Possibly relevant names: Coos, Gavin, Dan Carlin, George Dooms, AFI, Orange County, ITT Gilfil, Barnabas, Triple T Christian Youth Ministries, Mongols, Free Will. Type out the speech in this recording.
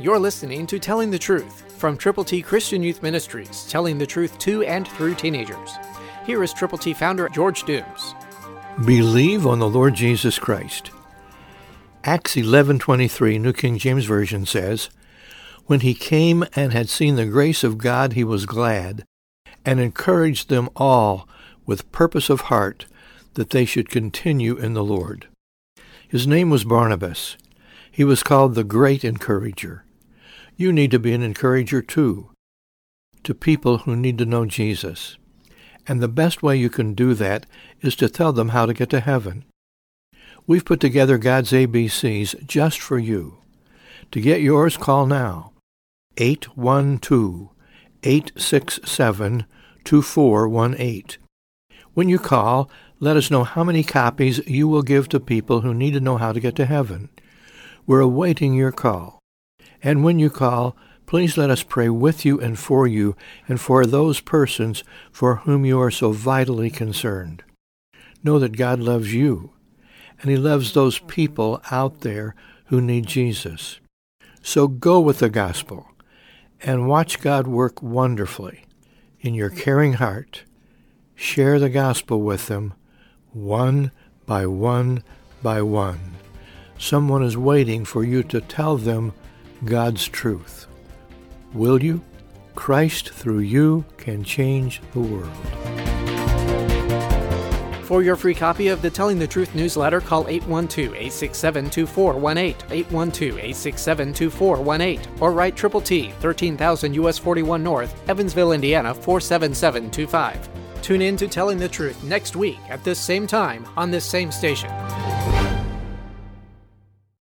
You're listening to Telling the Truth from Triple T Christian Youth Ministries, telling the truth to and through teenagers. Here is Triple T founder George Dooms. Believe on the Lord Jesus Christ. Acts 11:23, New King James Version says, "When he came and had seen the grace of God, he was glad, and encouraged them all with purpose of heart that they should continue in the Lord." His name was Barnabas. He was called the Great Encourager. You need to be an encourager too, to people who need to know Jesus. And the best way you can do that is to tell them how to get to heaven. We've put together God's ABCs just for you. To get yours, call now. 812-867-2418. When you call, let us know how many copies you will give to people who need to know how to get to heaven. We're awaiting your call. And when you call, please let us pray with you and for those persons for whom you are so vitally concerned. Know that God loves you, and he loves those people out there who need Jesus. So go with the gospel and watch God work wonderfully in your caring heart. Share the gospel with them one by one by one. Someone is waiting for you to tell them God's truth. Will you? Christ through you can change the world. For your free copy of the Telling the Truth newsletter, call 812-867-2418, 812-867-2418, or write Triple T, 13,000 U.S. 41 North, Evansville, Indiana, 47725. Tune in to Telling the Truth next week at this same time on this same station.